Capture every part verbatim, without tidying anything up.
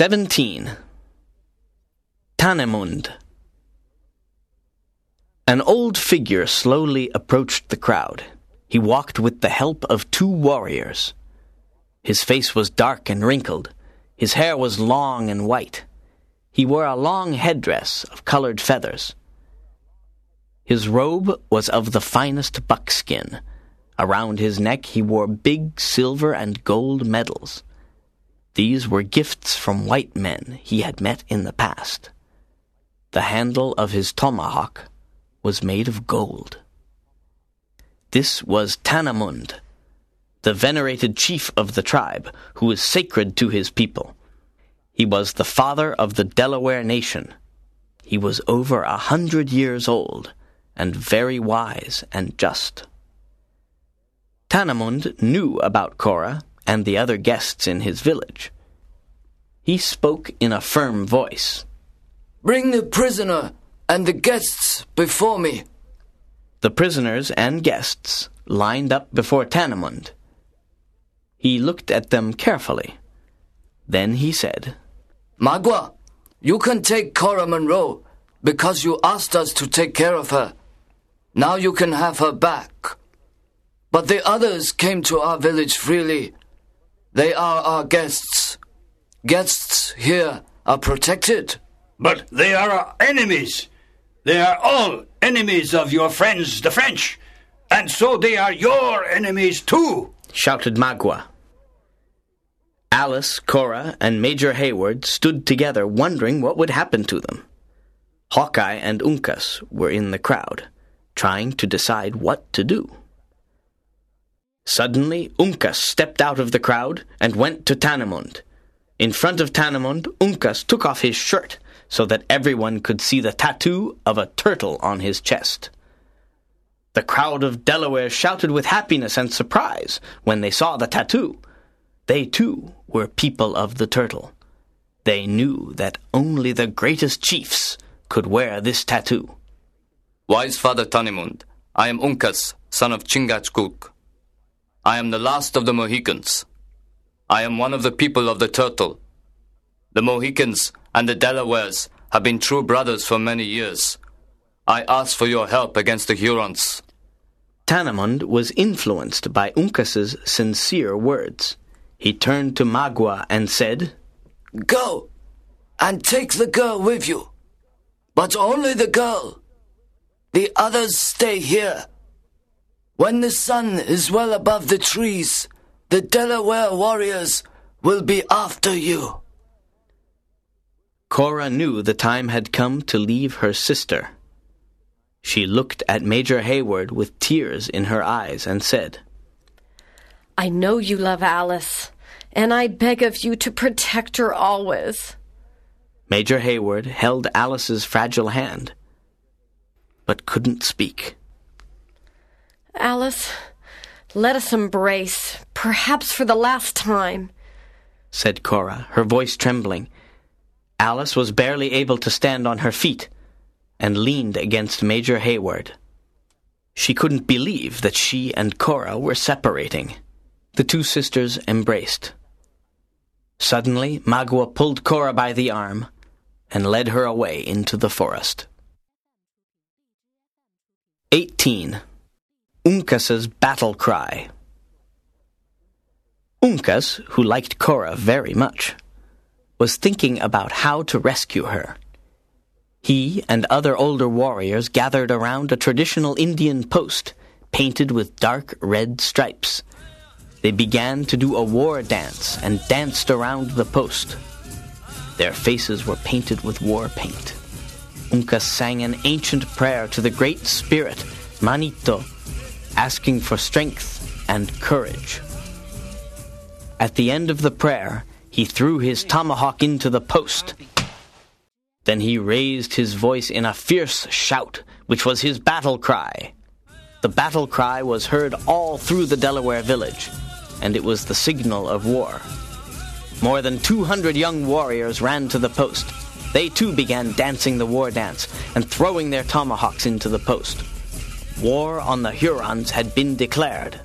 seventeen. Tamenund. An old figure slowly approached the crowd. He walked with the help of two warriors. His face was dark and wrinkled. His hair was long and white. He wore a long headdress of colored feathers. His robe was of the finest buckskin. Around his neck he wore big silver and gold medals. These were gifts from white men he had met in the past. The handle of his tomahawk was made of gold. This was Tamenund, the venerated chief of the tribe, who is sacred to his people. He was the father of the Delaware nation. He was over a hundred years old, and very wise and just. Tamenund knew about Cora and the other guests in his village. He spoke in a firm voice. "Bring the prisoner and the guests before me." The prisoners and guests lined up before Tamenund. He looked at them carefully. Then he said, "Magua, you can take Cora Monroe because you asked us to take care of her. Now you can have her back. But the others came to our village freely. They are our guests. Guests here are protected." "But they are our enemies. They are all enemies of your friends, the French. And so they are your enemies too," shouted Magua. Alice, Cora, and Major Heyward stood together wondering what would happen to them. Hawkeye and Uncas were in the crowd, trying to decide what to do. Suddenly, Uncas stepped out of the crowd and went to Tamenund. In front of Tamenund, Uncas took off his shirt so that everyone could see the tattoo of a turtle on his chest. The crowd of Delawares shouted with happiness and surprise when they saw the tattoo. They, too, were people of the turtle. They knew that only the greatest chiefs could wear this tattoo. "Wise Father Tamenund, I am Uncas, son of Chingachgook. I am the last of the Mohicans. I am one of the people of the turtle. The Mohicans and the Delawares have been true brothers for many years. I ask for your help against the Hurons." Tamenund was influenced by Uncas's sincere words. He turned to Magua and said, "Go and take the girl with you, but only the girl. The others stay here. When the sun is well above the trees, the Delaware warriors will be after you." Cora knew the time had come to leave her sister. She looked at Major Heyward with tears in her eyes and said, "I know you love Alice, and I beg of you to protect her always." Major Heyward held Alice's fragile hand, but couldn't speak. "Alice, let us embrace, perhaps for the last time," said Cora, her voice trembling. Alice was barely able to stand on her feet and leaned against Major Heyward. She couldn't believe that she and Cora were separating. The two sisters embraced. Suddenly, Magua pulled Cora by the arm and led her away into the forest. eighteen. Uncas's battle cry. Uncas, who liked Cora very much, was thinking about how to rescue her. He and other older warriors gathered around a traditional Indian post painted with dark red stripes. They began to do a war dance and danced around the post. Their faces were painted with war paint. Uncas sang an ancient prayer to the Great Spirit, Manito, asking for strength and courage. At the end of the prayer, he threw his tomahawk into the post. Then he raised his voice in a fierce shout, which was his battle cry. The battle cry was heard all through the Delaware village, and it was the signal of war. More than two hundred young warriors ran to the post. They too began dancing the war dance and throwing their tomahawks into the post. War on the Hurons had been declared.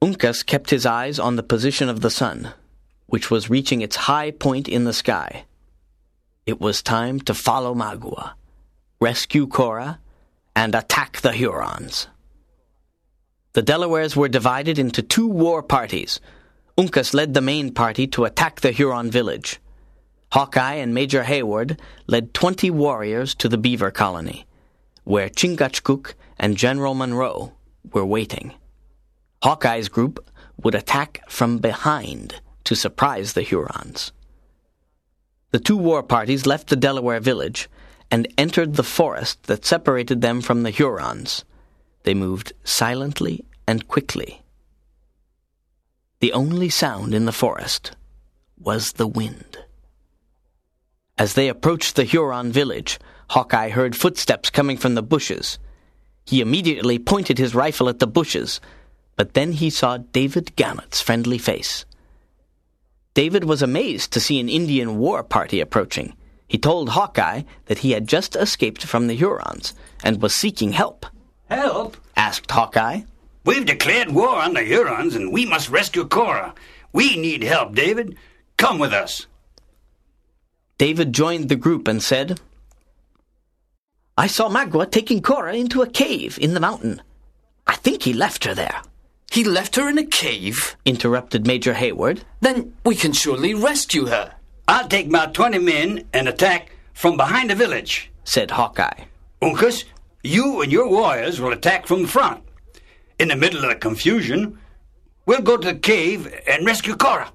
Uncas kept his eyes on the position of the sun. which was reaching its high point in the sky. It was time to follow Magua, rescue Cora, and attack the Hurons. The Delawares were divided into two war parties. Uncas led the main party to attack the Huron village. Hawkeye and Major Heyward led twenty warriors to the beaver colony, where Chingachgook and General Monroe were waiting. Hawkeye's group would attack from behind to surprise the Hurons. The two war parties left the Delaware village and entered the forest that separated them from the Hurons. They moved silently and quickly. The only sound in the forest was the wind. As they approached the Huron village, Hawkeye heard footsteps coming from the bushes. He immediately pointed his rifle at the bushes, but then he saw David Gannett's friendly face. David was amazed to see an Indian war party approaching. He told Hawkeye that he had just escaped from the Hurons and was seeking help. Help? Asked Hawkeye. We've declared war on the Hurons, and we must rescue Cora. We need help, David. Come with us. David joined the group and said, I saw Magua taking Cora into a cave in the mountain. I think he left her there. He left her in a cave? Interrupted Major Heyward. Then we can surely rescue her. I'll take my twenty men and attack from behind the village, said Hawkeye. Uncas, you and your warriors will attack from the front. In the middle of the confusion, we'll go to the cave and rescue Cora.